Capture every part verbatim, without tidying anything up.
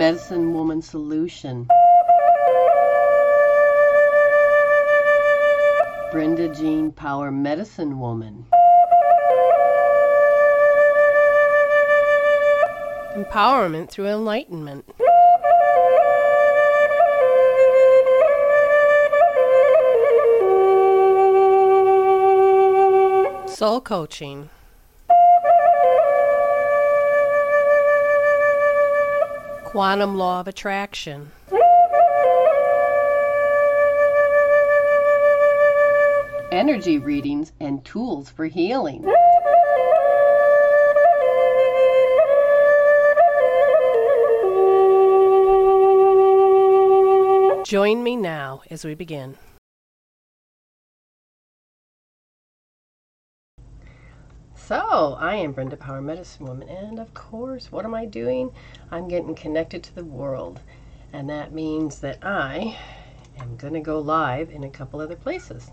Medicine Woman Solution. Brenda Jean Power, Medicine Woman. Empowerment through enlightenment. Soul Coaching. Quantum Law of Attraction. Energy readings and tools for healing. Join me now as we begin. So, I am Brenda Power, Medicine Woman, and of course, what am I doing? I'm getting connected to the world, and that means that I am going to go live in a couple other places.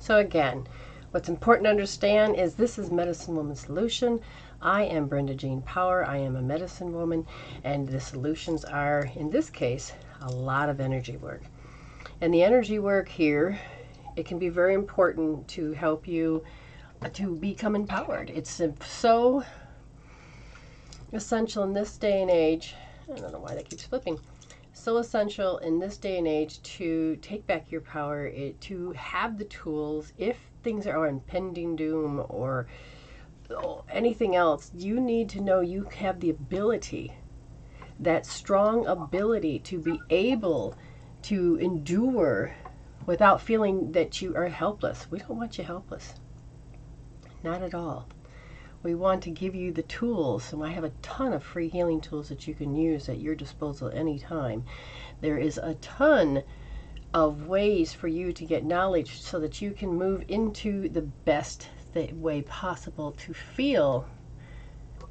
So again, what's important to understand is this is Medicine Woman Solution. I am Brenda Jean Power, I am a medicine woman, and the solutions are, in this case, a lot of energy work. And the energy work here, it can be very important to help you to become empowered. It's so essential in this day and age. I don't know why that keeps flipping. So essential in this day and age to take back your power, it, to have the tools. If things are impending doom or oh, anything else, you need to know you have the ability, that strong ability to be able to endure without feeling that you are helpless. We don't want you helpless. Not at all. We want to give you the tools, and I have a ton of free healing tools that you can use at your disposal anytime. There is a ton of ways for you to get knowledge so that you can move into the best way possible to feel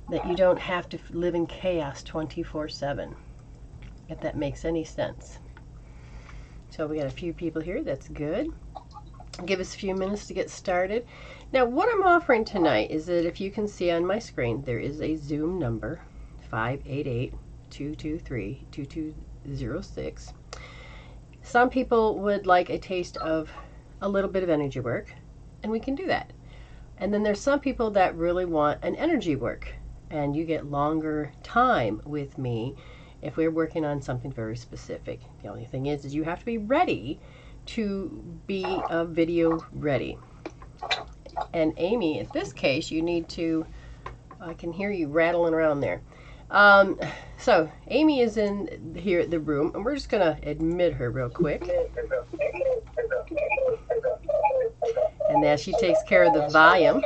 that you don't have to live in chaos twenty-four seven, if that makes any sense. So we got a few people here, that's good. Give us a few minutes to get started. Now, what I'm offering tonight is that if you can see on my screen, there is a Zoom number, five eight eight, two two three, two two zero six. Some people would like a taste of a little bit of energy work, and we can do that. And then there's some people that really want an energy work, and you get longer time with me if we're working on something very specific. The only thing is, is you have to be ready to be a video ready. And Amy, in this case, you need to, I can hear you rattling around there. Um, so Amy is in here at the room, and we're just gonna admit her real quick. And now she takes care of the volume.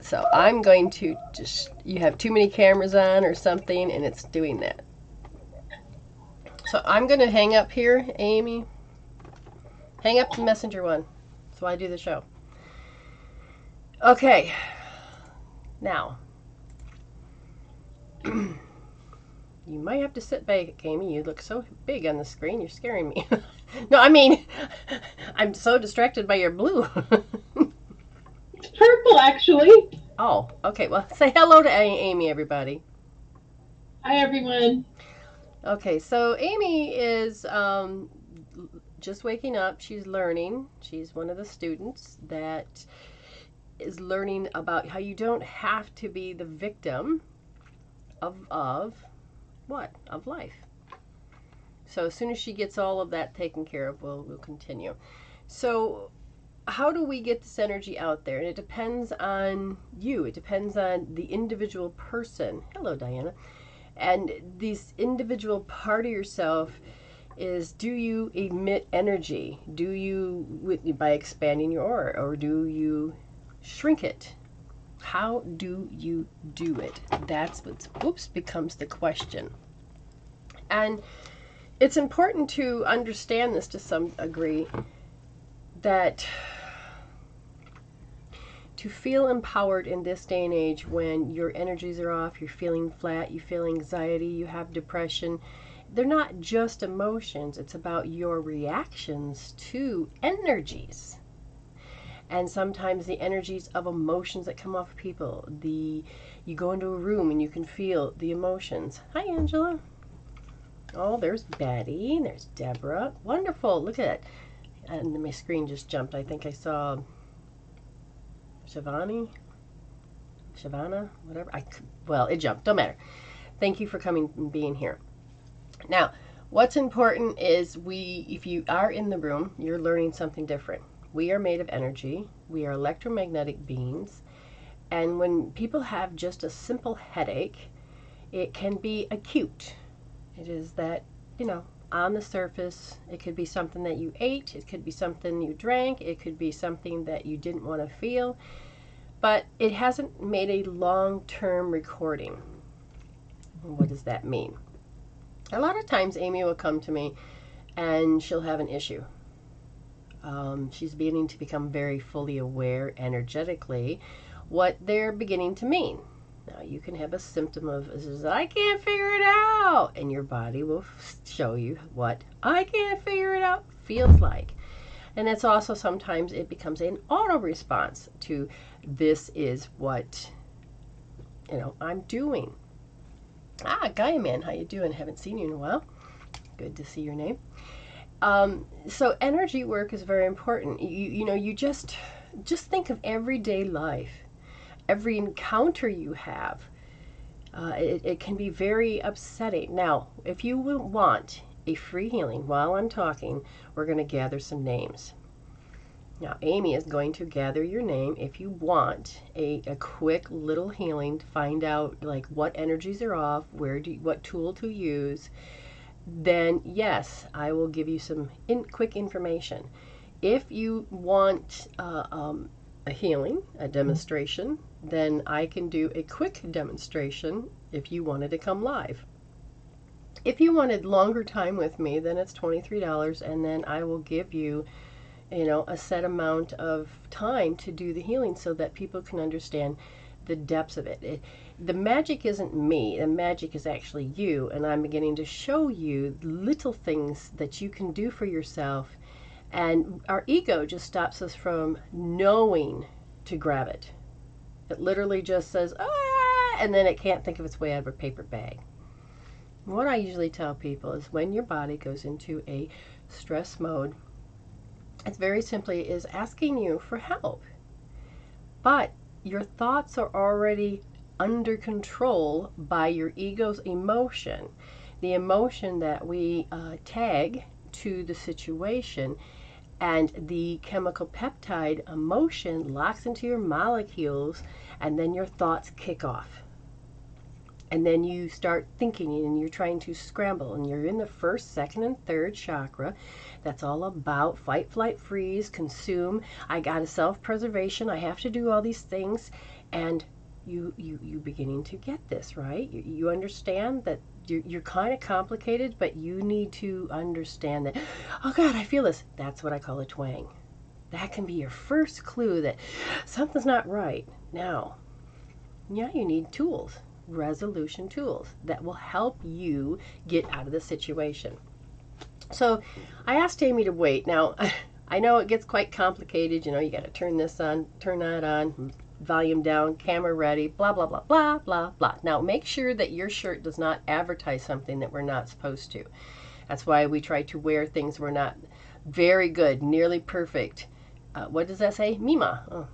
So I'm going to just, you have too many cameras on or something, and it's doing that. So I'm going to hang up here, Amy. Hang up the messenger one. That's why I do the show. Okay. Now. You might have to sit back, Amy. You look so big on the screen. You're scaring me. No, I mean, I'm so distracted by your blue. It's purple, actually. Oh, okay. Well, say hello to Amy, everybody. Hi, everyone. Okay, so Amy is um, just waking up. She's learning. She's one of the students that is learning about how you don't have to be the victim of of what? Of life. So as soon as she gets all of that taken care of, we'll, we'll continue. So how do we get this energy out there? And it depends on you. It depends on the individual person. Hello, Diana. And this individual part of yourself is, do you emit energy? Do you, by expanding your aura, or do you shrink it? How do you do it? That's what oops, becomes the question. And it's important to understand this to some degree, that to feel empowered in this day and age, when your energies are off, you're feeling flat, you feel anxiety, you have depression, they're not just emotions, it's about your reactions to energies. And sometimes the energies of emotions that come off people. The you go into a room and you can feel the emotions. Hi, Angela. Oh, there's Betty. There's Deborah. Wonderful. Look at it. And my screen just jumped. I think I saw Shivani. Shivana. Whatever. I could, well, it jumped. Don't matter. Thank you for coming and being here. Now, what's important is we, if you are in the room, you're learning something different. We are made of energy, we are electromagnetic beings, and when people have just a simple headache, it can be acute. It is that, you know, on the surface, it could be something that you ate, it could be something you drank, it could be something that you didn't want to feel, but it hasn't made a long-term recording. What does that mean? A lot of times Amy will come to me and she'll have an issue. Um, she's beginning to become very fully aware energetically what they're beginning to mean. Now you can have a symptom of, I can't figure it out, and your body will show you what I can't figure it out feels like. And that's also sometimes it becomes an auto response to, this is what, you know, I'm doing. Ah, Gaia Man, how you doing? Haven't seen you in a while. Good to see your name. Um, so energy work is very important. You, you know, you just, just think of everyday life, every encounter you have. Uh, it, it can be very upsetting. Now, if you want a free healing while I'm talking, we're going to gather some names. Now, Amy is going to gather your name if you want a, a quick little healing to find out like what energies are off, where do you, what tool to use. Then yes, I will give you some in quick information. If you want uh, um, a healing, a demonstration, then I can do a quick demonstration if you wanted to come live. If you wanted longer time with me, then it's twenty-three dollars, and then I will give you, you know, a set amount of time to do the healing so that people can understand the depths of it. It, the magic isn't me, the magic is actually you, and I'm beginning to show you little things that you can do for yourself, and our ego just stops us from knowing to grab it. It literally just says, ah, and then it can't think of its way out of a paper bag. What I usually tell people is when your body goes into a stress mode, it's very simply is asking you for help. But your thoughts are already under control by your ego's emotion, the emotion that we uh, tag to the situation, and the chemical peptide emotion locks into your molecules, and then your thoughts kick off, and then you start thinking and you're trying to scramble, and you're in the first, second, and third chakra. That's all about fight, flight, freeze, consume. I got a self-preservation. I have to do all these things. And you you you beginning to get this, right? You, you understand that you're, you're kind of complicated, but you need to understand that, oh God, I feel this. That's what I call a twang. That can be your first clue that something's not right. Now, yeah, you need tools. Resolution tools that will help you get out of the situation. So I asked Amy to wait. Now I know it gets quite complicated, you know, you got to turn this on, turn that on, volume down, camera ready, blah blah blah blah blah blah. Now make sure that your shirt does not advertise something that we're not supposed to. That's why we try to wear things we're not very good, nearly perfect. Uh, what does that say? Mima. Oh.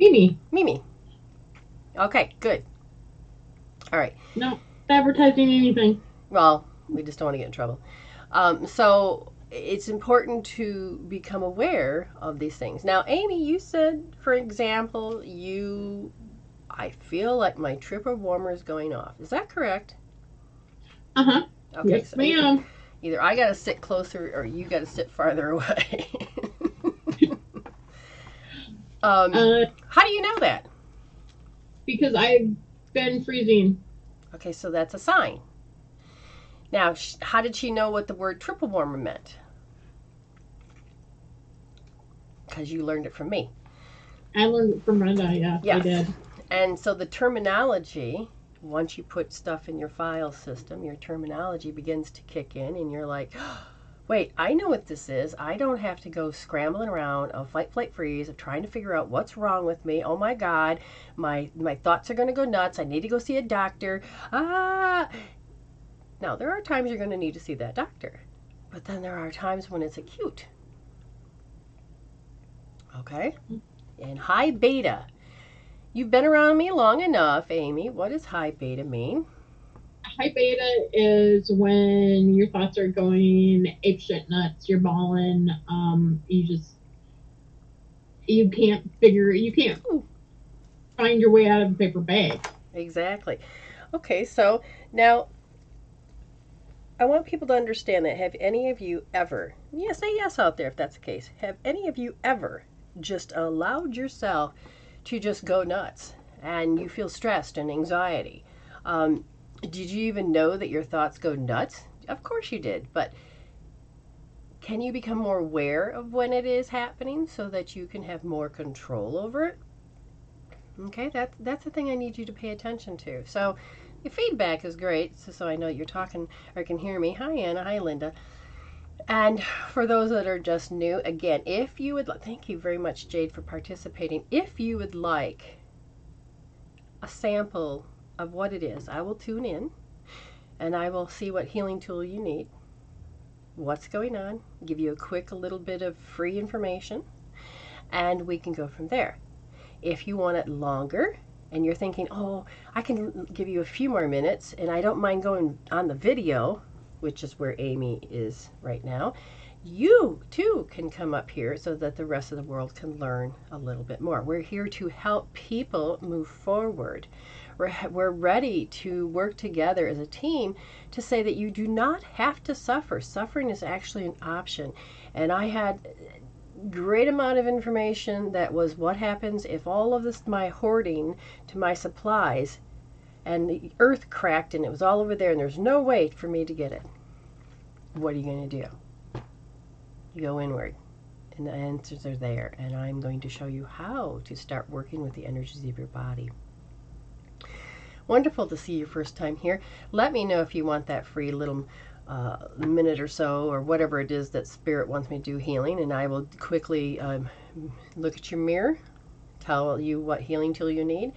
Mimi. Mimi. Okay, good. All right. No advertising anything. Well, we just don't want to get in trouble. Um, so it's important to become aware of these things. Now, Amy, you said, for example, you, I feel like my triple warmer is going off. Is that correct? Uh-huh. Okay, yes, so ma'am. Either, either I got to sit closer or you got to sit farther away. um, uh, how do you know that? Because I... been freezing. Okay, so that's a sign. Now, sh how did she know what the word triple warmer meant? Because you learned it from me. I learned it from Brenda, yeah, yes. I did. And so the terminology, once you put stuff in your file system, your terminology begins to kick in, and you're like, oh, wait, I know what this is. I don't have to go scrambling around a fight, flight, freeze of trying to figure out what's wrong with me. Oh my God, my my thoughts are going to go nuts. I need to go see a doctor. Ah. Now, there are times you're going to need to see that doctor, but then there are times when it's acute. Okay? And high beta. You've been around me long enough, Amy. What does high beta mean? High beta is when your thoughts are going apeshit nuts. You're balling. Um, you just you can't figure. You can't find your way out of a paper bag. Exactly. Okay, so now I want people to understand that. Have any of you ever? Yes, say yes out there if that's the case. Have any of you ever just allowed yourself to just go nuts, and you feel stressed and anxiety? Um, did you even know that your thoughts go nuts? Of course you did, but can you become more aware of when it is happening so that you can have more control over it? Okay, that's, that's the thing I need you to pay attention to. So your feedback is great, so, so I know you're talking or can hear me. Hi, Anna. Hi, Linda. And for those that are just new, again, if you would, thank you very much, Jade, for participating. If you would like a sample of what it is, I will tune in and I will see what healing tool you need, what's going on, give you a quick a little bit of free information, and we can go from there. If you want it longer and you're thinking, oh, I can give you a few more minutes and I don't mind going on the video, which is where Amy is right now, you too can come up here so that the rest of the world can learn a little bit more. We're here to help people move forward. We're, we're ready to work together as a team to say that you do not have to suffer. Suffering is actually an option. And I had a great amount of information that was what happens if all of this, my hoarding to my supplies, and the earth cracked and it was all over there and there's no way for me to get it. What are you going to do? You go inward and the answers are there, and I'm going to show you how to start working with the energies of your body. Wonderful to see you first time here. Let me know if you want that free little uh, minute or so or whatever it is that Spirit wants me to do healing, and I will quickly um, look at your mirror, tell you what healing tool you need.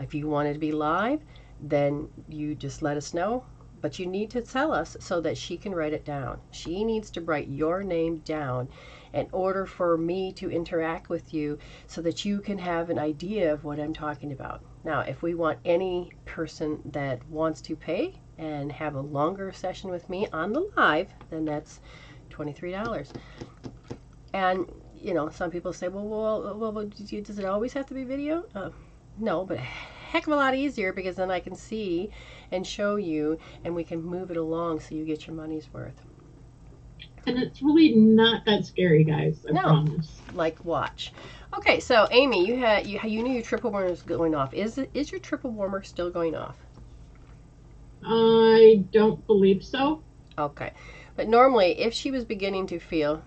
If you wanted to be live, then you just let us know. But you need to tell us so that she can write it down. She needs to write your name down in order for me to interact with you so that you can have an idea of what I'm talking about. Now, if we want any person that wants to pay and have a longer session with me on the live, then that's twenty-three dollars. And, you know, some people say, well, well, well, well does it always have to be video? Uh, no, but heck of a lot easier, because then I can see and show you and we can move it along so you get your money's worth. And it's really not that scary, guys. I no. promise. Like watch. Okay, so Amy, you had you you knew your triple warmer was going off. Is it is your triple warmer still going off? I don't believe so. Okay. But normally if she was beginning to feel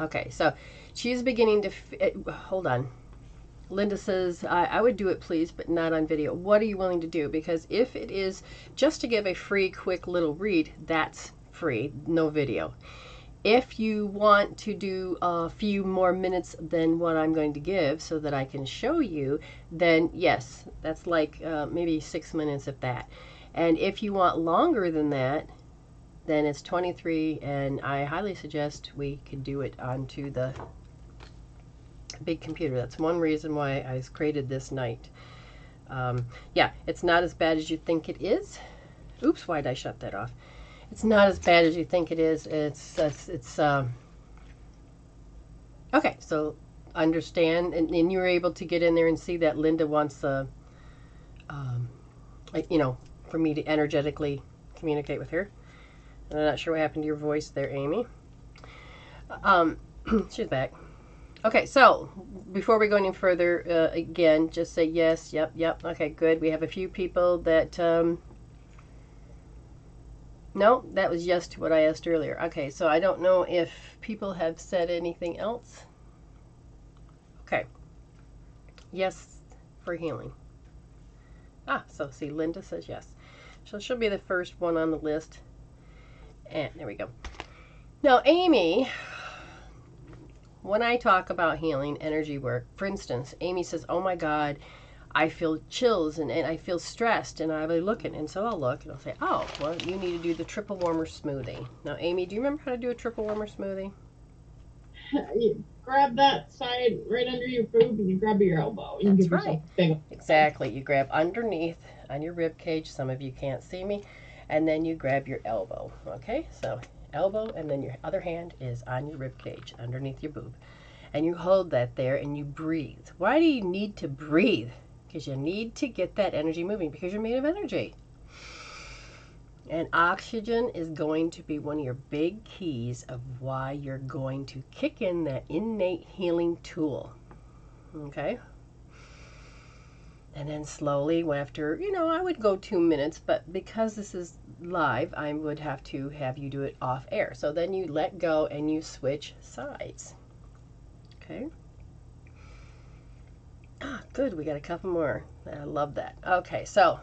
Okay, so she's beginning to f hold on. Linda says, I, I would do it, please, but not on video. What are you willing to do? Because if it is just to give a free, quick little read, that's free, no video. If you want to do a few more minutes than what I'm going to give so that I can show you, then yes, that's like uh, maybe six minutes of that. And if you want longer than that, then it's twenty-three, and I highly suggest we could do it onto the big computer. That's one reason why I created this night. Um, yeah, it's not as bad as you think it is. Oops, why did I shut that off? It's not as bad as you think it is. It's it's, it's um, okay. So understand, and, and you were able to get in there and see that Linda wants the, uh, um, you know, for me to energetically communicate with her. And I'm not sure what happened to your voice there, Amy. Um, she's back. Okay, so before we go any further, uh, again, just say yes, yep, yep. Okay, good. We have a few people that, um, no, that was yes to what I asked earlier. Okay, so I don't know if people have said anything else. Okay, yes for healing. Ah, so see, Linda says yes. So she'll be the first one on the list. And there we go. Now, Amy, when I talk about healing energy work, for instance, Amy says, oh my God, I feel chills and, and I feel stressed, and I'll be looking. And so I'll look and I'll say, oh, well, you need to do the triple warmer smoothie. Now, Amy, do you remember how to do a triple warmer smoothie? You grab that side right under your boob and you grab your elbow. And that's right. Exactly. You grab underneath on your rib cage. Some of you can't see me. And then you grab your elbow. Okay, so elbow, and then your other hand is on your rib cage underneath your boob. And you hold that there and you breathe. Why do you need to breathe? Because you need to get that energy moving, because you're made of energy. And oxygen is going to be one of your big keys of why you're going to kick in that innate healing tool. Okay? And then slowly after, you know, I would go two minutes, but because this is live, I would have to have you do it off air. So then you let go and you switch sides. Okay? Ah, good. We got a couple more. I love that. Okay, so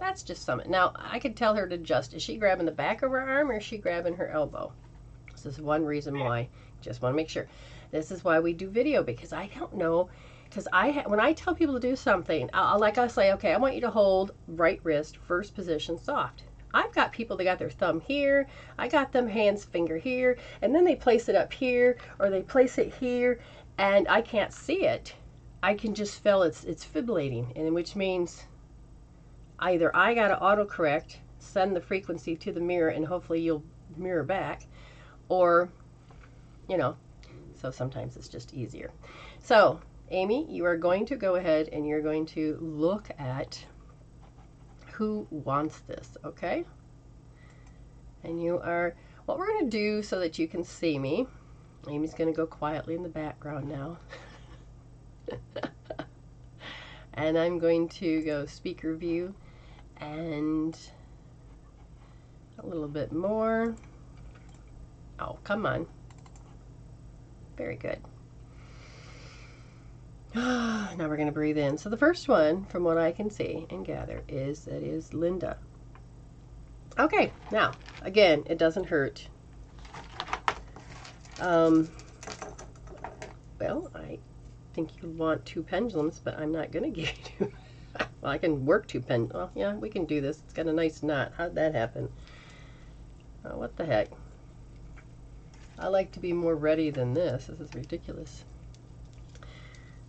that's just something. Now, I could tell her to adjust. Is she grabbing the back of her arm or is she grabbing her elbow? This is one reason why. Just want to make sure. This is why we do video, because I don't know. Because I ha when I tell people to do something, I'll, like I'll say, okay, I want you to hold right wrist, first position, soft. I've got people that got their thumb here. I got them hands, finger here. And then they place it up here or they place it here. And I can't see it. I can just feel it's it's fibrillating, and which means either I gotta autocorrect, send the frequency to the mirror, and hopefully you'll mirror back, or you know, so sometimes it's just easier. So, Amy, you are going to go ahead and you're going to look at who wants this, okay? And you are, what we're gonna do so that you can see me, Amy's gonna go quietly in the background now. And I'm going to go speaker view and a little bit more. Oh, come on. Very good. Now we're going to breathe in. So the first one, from what I can see and gather, is that is Linda. Okay, now, again, it doesn't hurt. Um, well, I... I think you want two pendulums, but I'm not gonna give you two. Well, I can work two pen. Oh, yeah, we can do this. It's got a nice knot. How'd that happen? Oh, what the heck? I like to be more ready than this. This is ridiculous.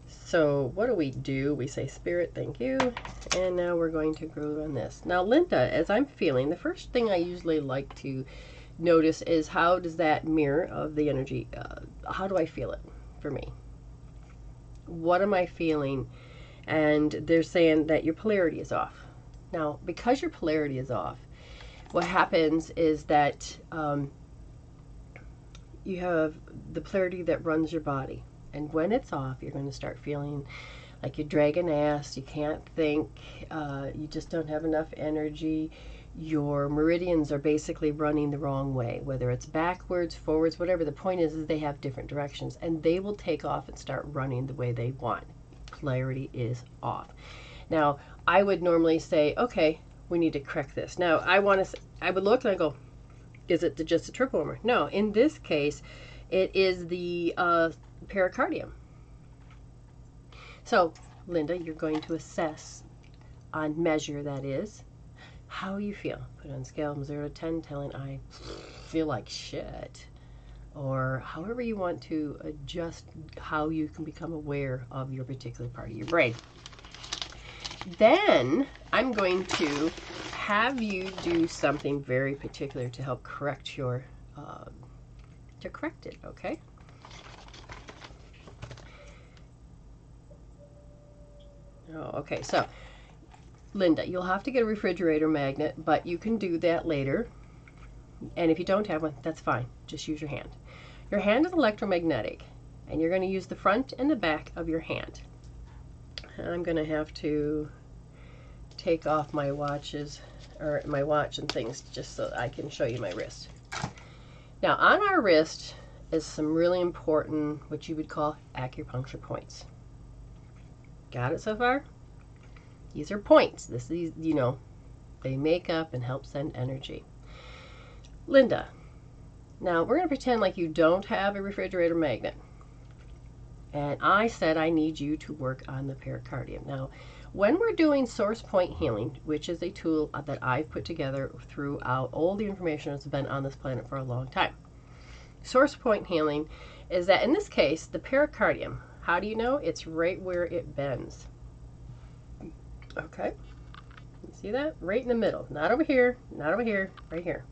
So what do we do? We say, Spirit, thank you. And now we're going to groove on this. Now, Linda, as I'm feeling, the first thing I usually like to notice is how does that mirror of the energy, uh, how do I feel it for me? What am I feeling? And they're saying that your polarity is off. Now, because your polarity is off, what happens is that um, you have the polarity that runs your body. And when it's off, you're going to start feeling like you're dragging ass, you can't think, uh, you just don't have enough energy. Your meridians are basically running the wrong way, whether it's backwards, forwards, whatever. The point is, is they have different directions, and they will take off and start running the way they want. Polarity is off. Now, I would normally say, okay, we need to correct this. Now, I want to, I would look and I go, is it just a triple warmer? No, in this case, it is the uh, pericardium. So, Linda, you're going to assess on measure, that is, how you feel. Put on scale from zero to ten, telling I feel like shit, or however you want to adjust how you can become aware of your particular part of your brain. Then I'm going to have you do something very particular to help correct your, uh, to correct it, okay? Oh, okay, so Linda, you'll have to get a refrigerator magnet, but you can do that later. And if you don't have one, that's fine. Just use your hand. Your hand is electromagnetic, and you're going to use the front and the back of your hand. I'm going to have to take off my watches, or my watch and things, just so I can show you my wrist. Now, on our wrist is some really important, what you would call acupuncture points. Got it so far? These are points. This is, you know, they make up and help send energy. Linda. Now we're going to pretend like you don't have a refrigerator magnet. And I said I need you to work on the pericardium. Now, when we're doing source point healing, which is a tool that I've put together throughout all the information that's been on this planet for a long time. Source point healing is that in this case, the pericardium, how do you know? It's right where it bends. Okay, you see that? Right in the middle, not over here, not over here, right here.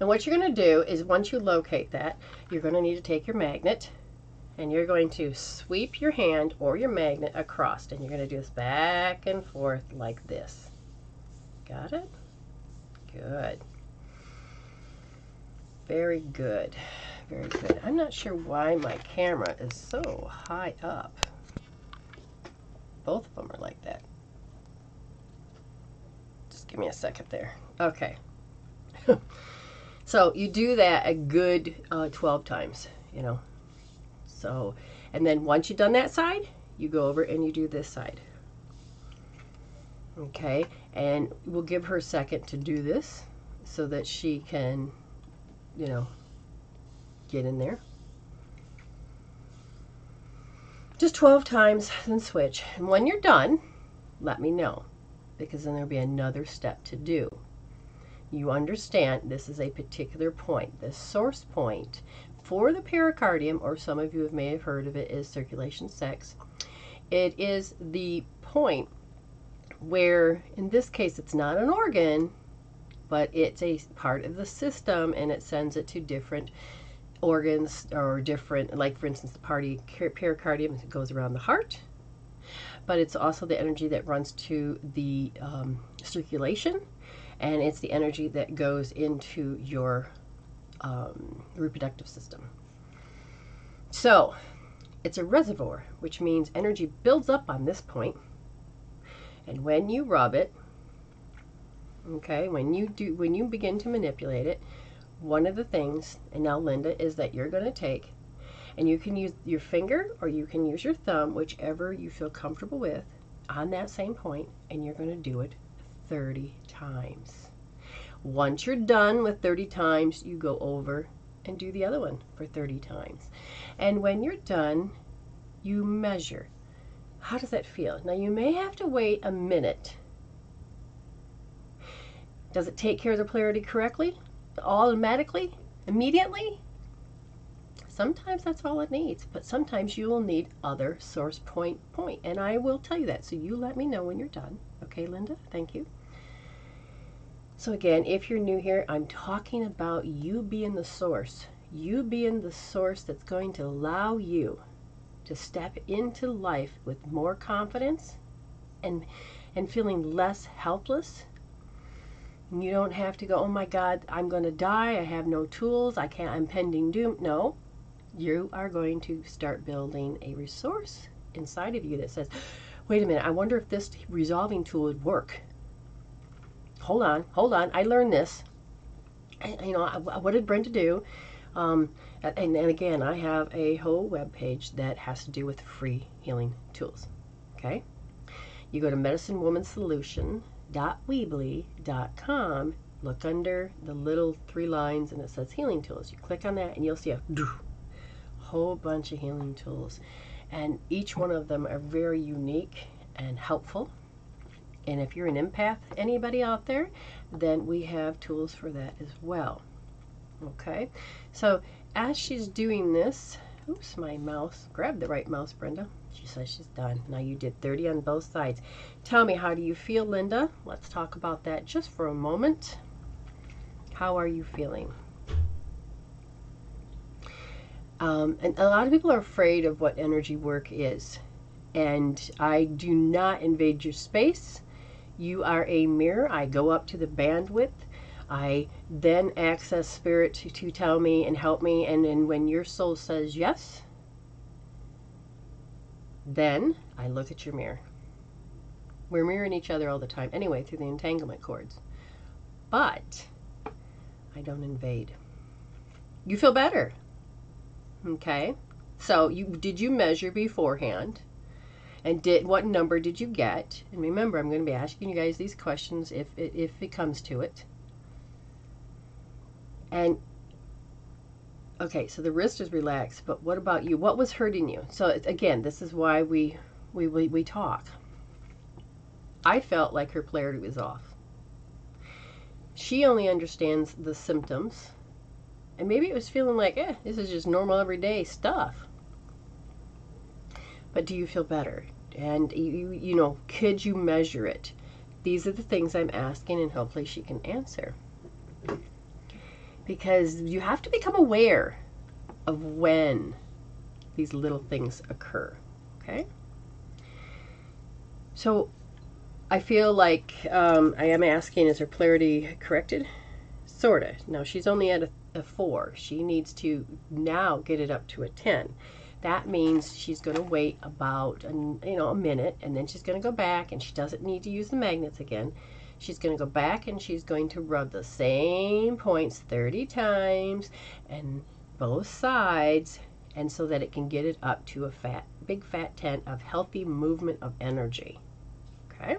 And what you're going to do is once you locate that, you're going to need to take your magnet and you're going to sweep your hand or your magnet across, and you're going to do this back and forth like this. Got it? Good. Very good. Very good. I'm not sure why my camera is so high up. Both of them are like that. Just give me a second there. Okay. So you do that a good uh, twelve times, you know. So, and then once you've done that side, you go over and you do this side. Okay, and we'll give her a second to do this so that she can, you know, get in there. Just twelve times, then switch. And when you're done, let me know, because then there'll be another step to do. You understand this is a particular point. The source point for the pericardium, or some of you may have heard of it, is circulation sex. It is the point where, in this case, it's not an organ, but it's a part of the system, and it sends it to different organs or different, like for instance, the pericardium goes around the heart, but it's also the energy that runs to the um, circulation. And it's the energy that goes into your um, reproductive system. So it's a reservoir, which means energy builds up on this point. And when you rub it, okay, when you do, when you begin to manipulate it, one of the things, and now Linda, is that you're going to take, and you can use your finger or you can use your thumb, whichever you feel comfortable with, on that same point, and you're going to do it thirty times. Once you're done with thirty times, you go over and do the other one for thirty times. And when you're done, you measure. How does that feel? Now you may have to wait a minute. Does it take care of the polarity correctly? Automatically? Immediately? Sometimes that's all it needs, but sometimes you will need other source point point, and I will tell you that, so you let me know when you're done. Okay, Linda, thank you. So again, if you're new here, I'm talking about you being the source. You being the source that's going to allow you to step into life with more confidence and and feeling less helpless. You don't have to go, oh my God, I'm going to die. I have no tools. I can't, I'm pending doom. No, you are going to start building a resource inside of you that says, wait a minute, I wonder if this resolving tool would work. Hold on, hold on, I learned this. I, you know, I, what did Brenda do? Um, and, and again, I have a whole webpage that has to do with free healing tools, okay? You go to Medicine Woman Solution dot weebly dot com, look under the little three lines and it says healing tools. You click on that and you'll see a whole bunch of healing tools. And each one of them are very unique and helpful. And if you're an empath, anybody out there, then we have tools for that as well. Okay, so as she's doing this, oops, my mouse, grab the right mouse, Brenda. She says she's done. Now you did thirty on both sides. Tell me, how do you feel, Linda? Let's talk about that just for a moment. How are you feeling? Um, and a lot of people are afraid of what energy work is, and I do not invade your space. You are a mirror. I go up to the bandwidth. I then access spirit to, to tell me and help me, and then when your soul says yes, then I look at your mirror. We're mirroring each other all the time anyway through the entanglement cords, but I don't invade. You feel better. Okay, so you did you measure beforehand, and did what number did you get? And remember, I'm going to be asking you guys these questions if if it comes to it. And okay, so the wrist is relaxed, but what about you? What was hurting you? So again, this is why we we we, we talk. I felt like her polarity was off. She only understands the symptoms, and maybe it was feeling like, eh, this is just normal everyday stuff. But do you feel better? And you you know, could you measure it? These are the things I'm asking, and hopefully she can answer. Because you have to become aware of when these little things occur, okay? So I feel like um, I am asking, is her polarity corrected? Sorta. Now she's only at a, a four. She needs to now get it up to a ten. That means she's going to wait about, an, you know, a minute, and then she's going to go back, and she doesn't need to use the magnets again. She's going to go back and she's going to rub the same points thirty times and both sides, and so that it can get it up to a fat, big fat ten of healthy movement of energy. Okay?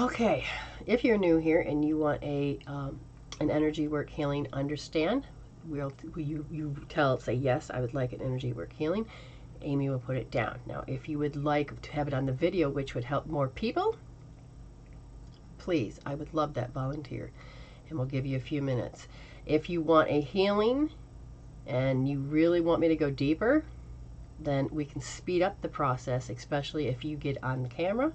Okay, if you're new here and you want a um, an energy work healing, understand, we'll, you, you tell, say, yes, I would like an energy work healing. Amy will put it down. Now, if you would like to have it on the video, which would help more people, please, I would love that, volunteer, and we'll give you a few minutes. If you want a healing and you really want me to go deeper, then we can speed up the process, especially if you get on the camera.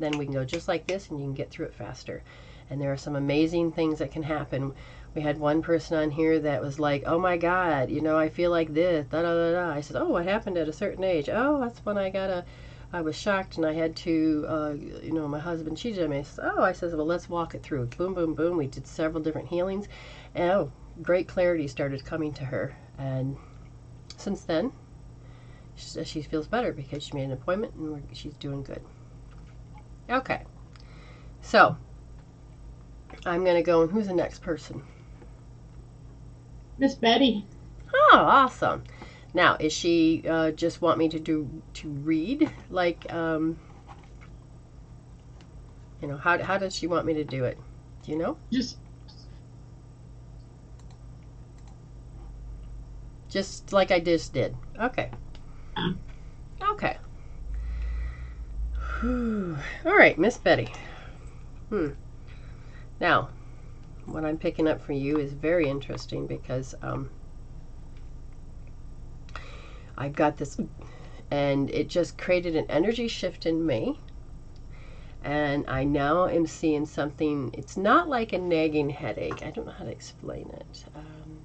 Then we can go just like this, and you can get through it faster. And there are some amazing things that can happen. We had one person on here that was like, oh my God, you know, I feel like this, da da da da. I said, oh, what happened at a certain age? Oh, that's when I got a, I was shocked and I had to, uh, you know, my husband cheated on me. I said, oh, I says, well, let's walk it through. Boom, boom, boom. We did several different healings, and oh, great clarity started coming to her. And since then, she, she feels better because she made an appointment, and she's doing good. Okay, so I'm going to go, and who's the next person? Miss Betty. Oh, awesome. Now, is she uh, just want me to do to read? Like, um, you know, how, how does she want me to do it? Do you know? Just, just like I just did. Okay. Uh, okay. Whew. All right, Miss Betty. Hmm. Now, what I'm picking up for you is very interesting, because um, I've got this, and it just created an energy shift in me, and I now am seeing something. It's not like a nagging headache. I don't know how to explain it. Um,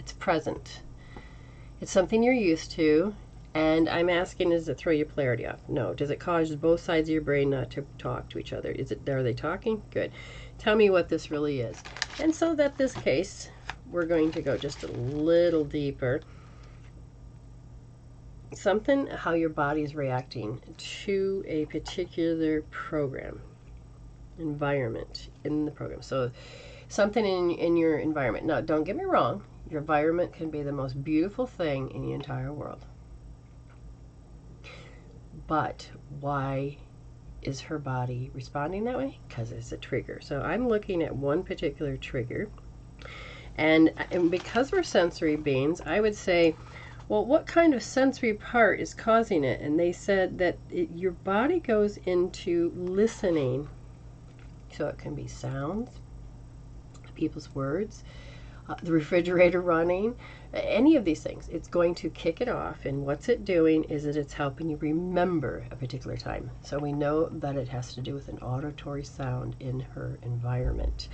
it's present. It's something you're used to, and I'm asking, does it throw your polarity off? No. Does it cause both sides of your brain not to talk to each other? Is it, are they talking? Good. Tell me what this really is. And so that this case, we're going to go just a little deeper. Something, how your body's reacting to a particular program, environment in the program. So something in, in your environment. Now, don't get me wrong. Your environment can be the most beautiful thing in the entire world. But why is her body responding that way? Because it's a trigger. So I'm looking at one particular trigger, and, and because we're sensory beings, I would say, well, what kind of sensory part is causing it? And they said that it, your body goes into listening. So it can be sounds, people's words, uh, the refrigerator running, any of these things. It's going to kick it off, and what's it doing is that it's helping you remember a particular time. So we know that it has to do with an auditory sound in her environment.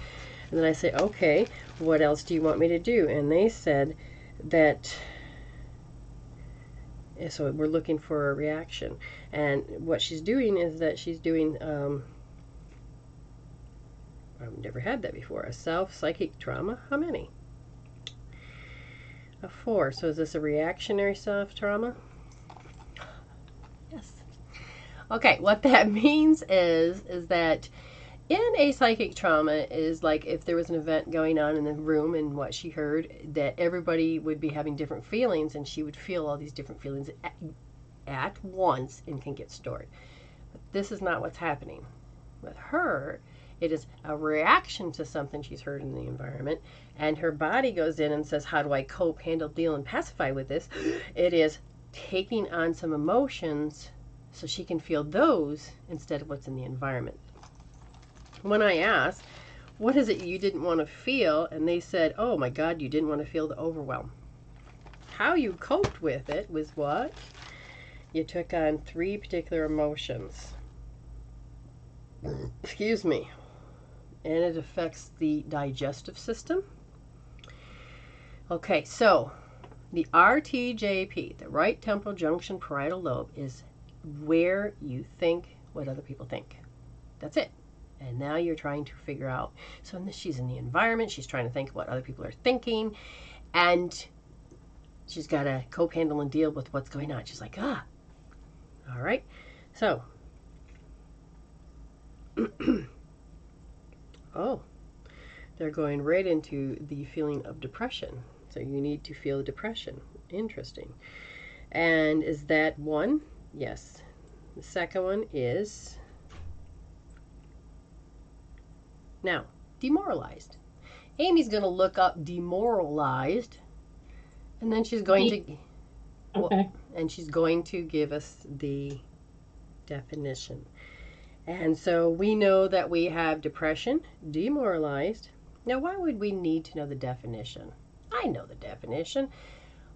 And then I say, okay, what else do you want me to do? And they said that, so we're looking for a reaction, and what she's doing is that she's doing um I've never had that before, a self psychic trauma. How many? A four. So is this a reactionary self trauma? Yes. Okay, what that means is is that in a psychic trauma is like if there was an event going on in the room and what she heard, that everybody would be having different feelings, and she would feel all these different feelings at, at once and can get stored. But this is not what's happening with her. It is a reaction to something she's heard in the environment, and her body goes in and says, how do I cope, handle, deal, and pacify with this? It is taking on some emotions so she can feel those instead of what's in the environment. When I asked, what is it you didn't want to feel? And they said, oh my God, you didn't want to feel the overwhelm. How you coped with it was what? You took on three particular emotions. Excuse me. And it affects the digestive system. Okay, so the R T J P, the right temporal junction parietal lobe, is where you think what other people think. That's it. And now you're trying to figure out. So in this, she's in the environment. She's trying to think what other people are thinking. And she's got to cope, handle, and deal with what's going on. She's like, ah. All right. So. Oh. They're going right into the feeling of depression. So you need to feel depression. Interesting. And is that one? Yes. The second one is... Now, demoralized. Amy's going to look up demoralized, and then she's going to, well, okay. and she's going to give us the definition. And so we know that we have depression, demoralized. Now, why would we need to know the definition? I know the definition.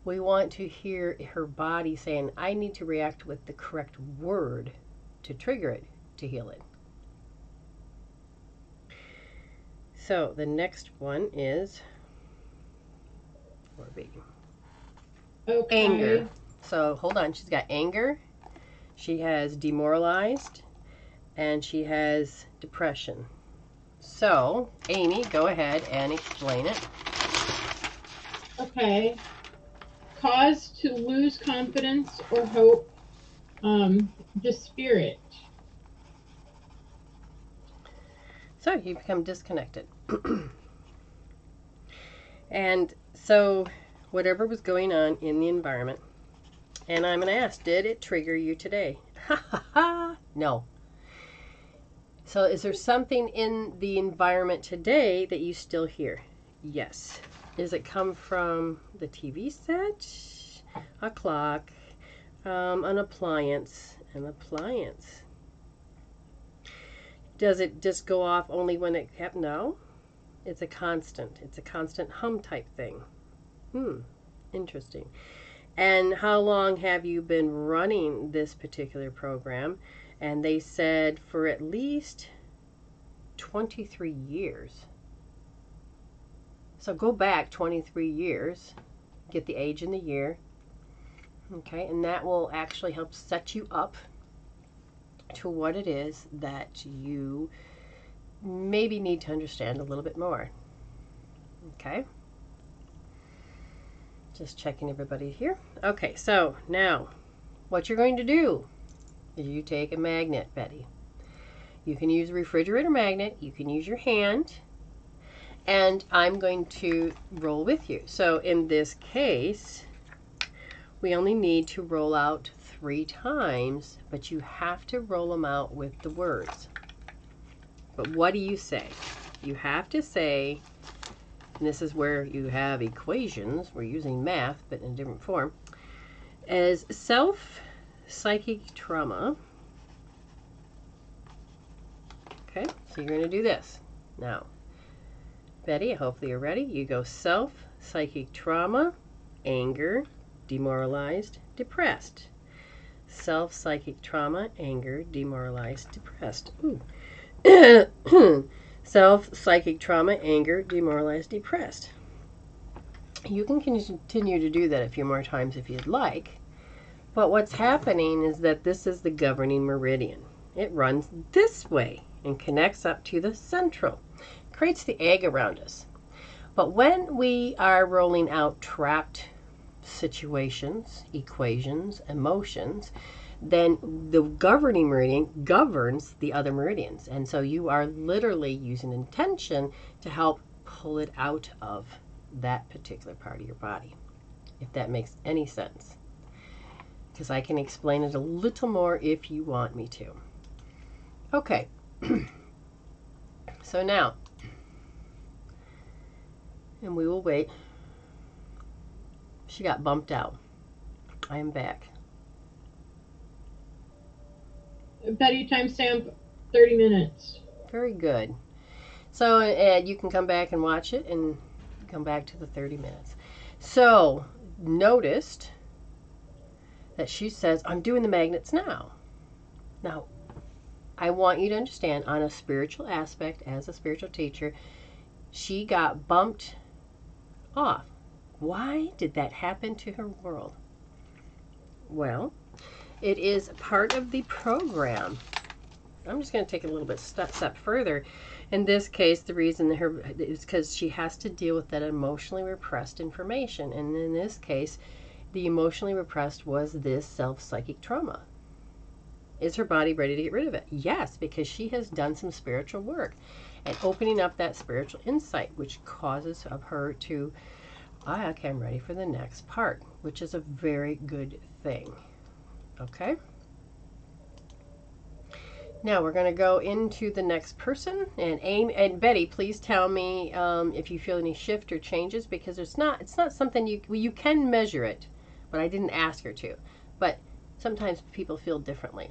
We want to hear her body saying, I need to react with the correct word to trigger it, to heal it. So the next one is okay. anger. So hold on, she's got anger, she has demoralized, and she has depression. So Amy, go ahead and explain it. Okay. Cause to lose confidence or hope, um, dispirit. So you become disconnected. And so whatever was going on in the environment, and I'm going to ask, did it trigger you today? Ha ha ha. No. So is there something in the environment today that you still hear? Yes. Does it come from the T V set, a clock, um, an appliance, an appliance? Does it just go off only when it kept? No. It's a constant. It's a constant hum type thing. Hmm. Interesting. And how long have you been running this particular program? And they said for at least twenty-three years. So go back twenty-three years. Get the age and the year. Okay. And that will actually help set you up to what it is that you maybe need to understand a little bit more. Okay. Just checking everybody here. Okay, so now what you're going to do is you take a magnet, Betty. You can use a refrigerator magnet. You can use your hand. And I'm going to roll with you. So in this case, we only need to roll out three times, but you have to roll them out with the words. But what do you say? You have to say, and this is where you have equations, we're using math, but in a different form, as self-psychic trauma. Okay, so you're going to do this. Now, Betty, hopefully you're ready. You go self-psychic trauma, anger, demoralized, depressed. Self-psychic trauma, anger, demoralized, depressed. Ooh. Self-psychic trauma, anger, demoralized, depressed. You can continue to do that a few more times if you'd like. But what's happening is that this is the governing meridian. It runs this way and connects up to the central. It creates the egg around us. But when we are rolling out trapped situations, equations, emotions, then the governing meridian governs the other meridians. And so you are literally using intention to help pull it out of that particular part of your body, if that makes any sense. Because I can explain it a little more if you want me to. Okay. So now, and we will wait. She got bumped out. I am back. Betty, timestamp thirty minutes. Very good. So, and you can come back and watch it and come back to the thirty minutes. So, noticed that she says, I'm doing the magnets now. Now, I want you to understand, on a spiritual aspect, as a spiritual teacher, she got bumped off. Why did that happen to her world? Well, it is part of the program. I'm just going to take a little bit step step further. In this case, the reason that her is because she has to deal with that emotionally repressed information, and in this case, the emotionally repressed was this self-psychic trauma. Is her body ready to get rid of it? Yes, because she has done some spiritual work and opening up that spiritual insight, which causes of her to, ah, okay, I'm ready for the next part, which is a very good thing. Okay. Now we're going to go into the next person, and aim and Betty, please tell me um, if you feel any shift or changes, because it's not it's not something you well, you can measure it, but I didn't ask her to. But sometimes people feel differently.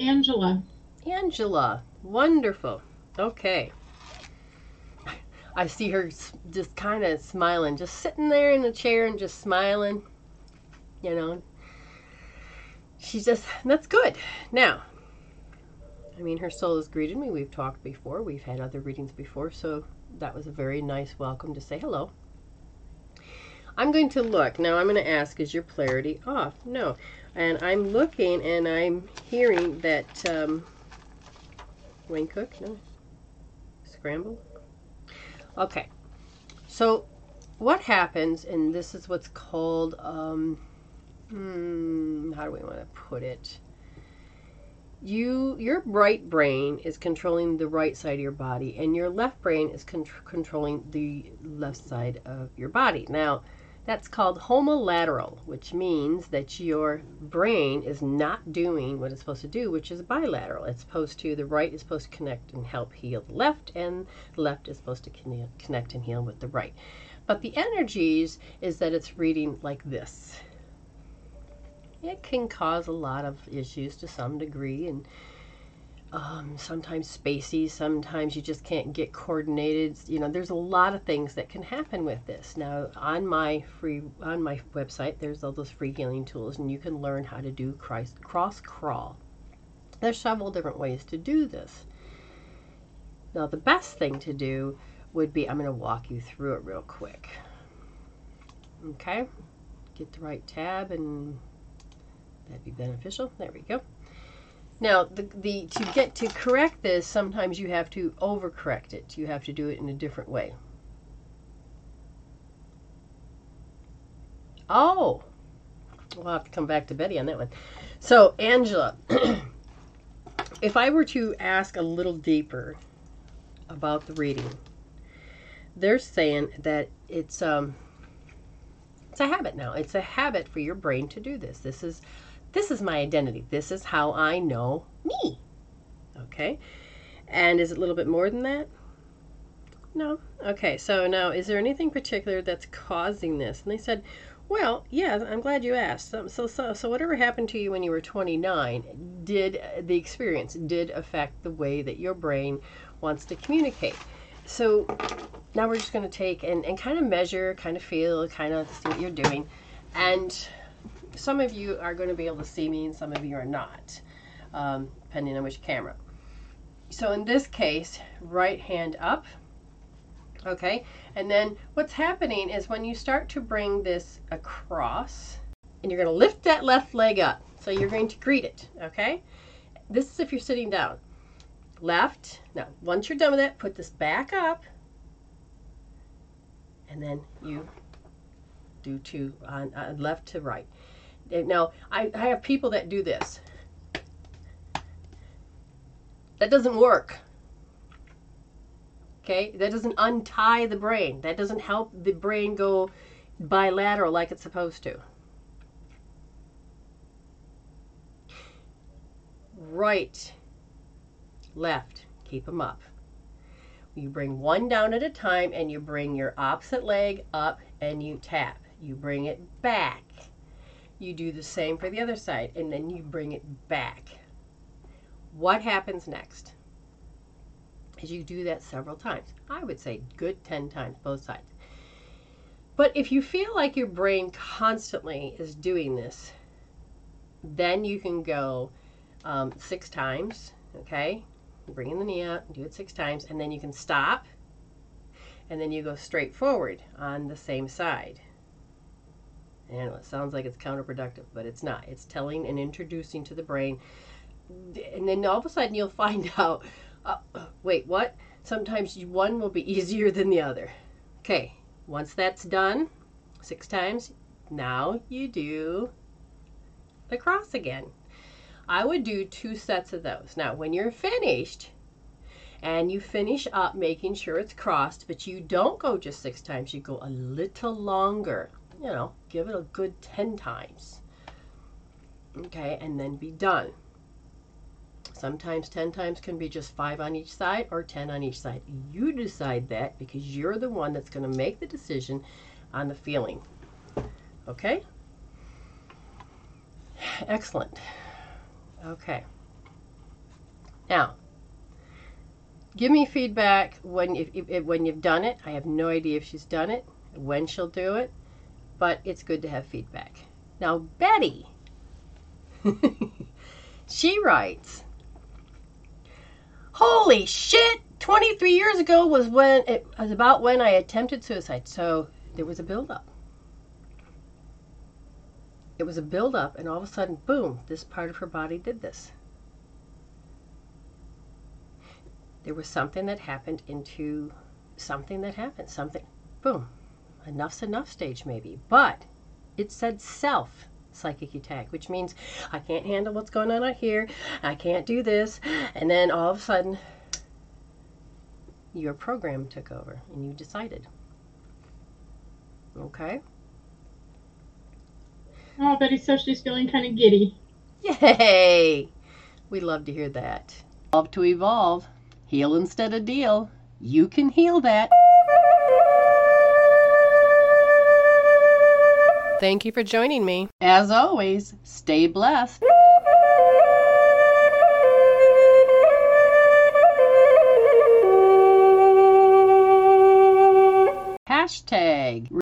Angela. Angela, wonderful. Okay. I see her just kind of smiling, just sitting there in the chair and just smiling. You know. She's just, that's good. Now, I mean, her soul has greeted me. We've talked before. We've had other readings before. So that was a very nice welcome to say hello. I'm going to look. Now I'm going to ask, is your polarity off? No. And I'm looking and I'm hearing that um, Wayne Cook, no, scramble. Okay. So what happens, and this is what's called... Um, Hmm, how do we want to put it? You, your right brain is controlling the right side of your body, and your left brain is con controlling the left side of your body. Now, that's called homolateral, which means that your brain is not doing what it's supposed to do, which is bilateral. It's supposed to, the right is supposed to connect and help heal the left, and the left is supposed to connect, connect and heal with the right. But the energies is that it's reading like this. It can cause a lot of issues to some degree, and um, sometimes spacey, sometimes you just can't get coordinated. You know, there's a lot of things that can happen with this. Now, on my free on my website, there's all those free healing tools, and you can learn how to do cross-crawl. There's several different ways to do this. Now, the best thing to do would be, I'm going to walk you through it real quick. Okay, get the right tab and... that'd be beneficial. There we go. Now, the, the to get to correct this, sometimes you have to overcorrect it. You have to do it in a different way. Oh, we'll have to come back to Betty on that one. So, Angela, if I were to ask a little deeper about the reading, they're saying that it's um, it's a habit now. It's a habit for your brain to do this. This is This is my identity. This is how I know me. Okay. And is it a little bit more than that? No. Okay. So now, is there anything particular that's causing this? And they said, well, yeah, I'm glad you asked. So, so, so, so whatever happened to you when you were twenty-nine, did the experience did affect the way that your brain wants to communicate. So now we're just going to take and, and kind of measure, kind of feel, kind of see what you're doing. And some of you are going to be able to see me and some of you are not, um, depending on which camera. So in this case, right hand up, okay? And then what's happening is when you start to bring this across, and you're going to lift that left leg up, so you're going to greet it, okay? This is if you're sitting down. Left, now once you're done with that, put this back up, and then you do two on uh, left to right. Now, I, I have people that do this. That doesn't work. Okay? That doesn't untie the brain. That doesn't help the brain go bilateral like it's supposed to. Right left, keep them up. You bring one down at a time and you bring your opposite leg up and you tap. You bring it back. You do the same for the other side and then you bring it back. What happens next? As you do that several times, I would say good ten times, both sides. But if you feel like your brain constantly is doing this, then you can go um, six times, okay? Bring in the knee up, do it six times, and then you can stop, and then you go straight forward on the same side. And I know it sounds like it's counterproductive, but it's not. It's telling and introducing to the brain, and then all of a sudden you'll find out, uh, wait, what? Sometimes one will be easier than the other. Okay, once that's done, six times, now you do the cross again. I would do two sets of those. Now, when you're finished, and you finish up making sure it's crossed, but you don't go just six times, you go a little longer. You know, give it a good ten times. Okay, and then be done. Sometimes ten times can be just five on each side or ten on each side. You decide that because you're the one that's going to make the decision on the feeling. Okay? Excellent. Okay. Now, give me feedback when if, if, when you've done it. I have no idea if she's done it, when she'll do it, but it's good to have feedback. Now, Betty, she writes, "Holy shit! twenty-three years ago was when it was about when I attempted suicide. So there was a buildup. It was a buildup, and all of a sudden, boom, this part of her body did this. There was something that happened into something that happened, something, boom. Enough's enough stage maybe, but it said self psychic attack, which means I can't handle what's going on out here, I can't do this, and then all of a sudden, your program took over, and you decided. Okay? Oh, Betty says she's feeling kind of giddy. Yay! We love to hear that. Love to evolve. Heal instead of deal. You can heal that. Thank you for joining me. As always, stay blessed. Hashtag.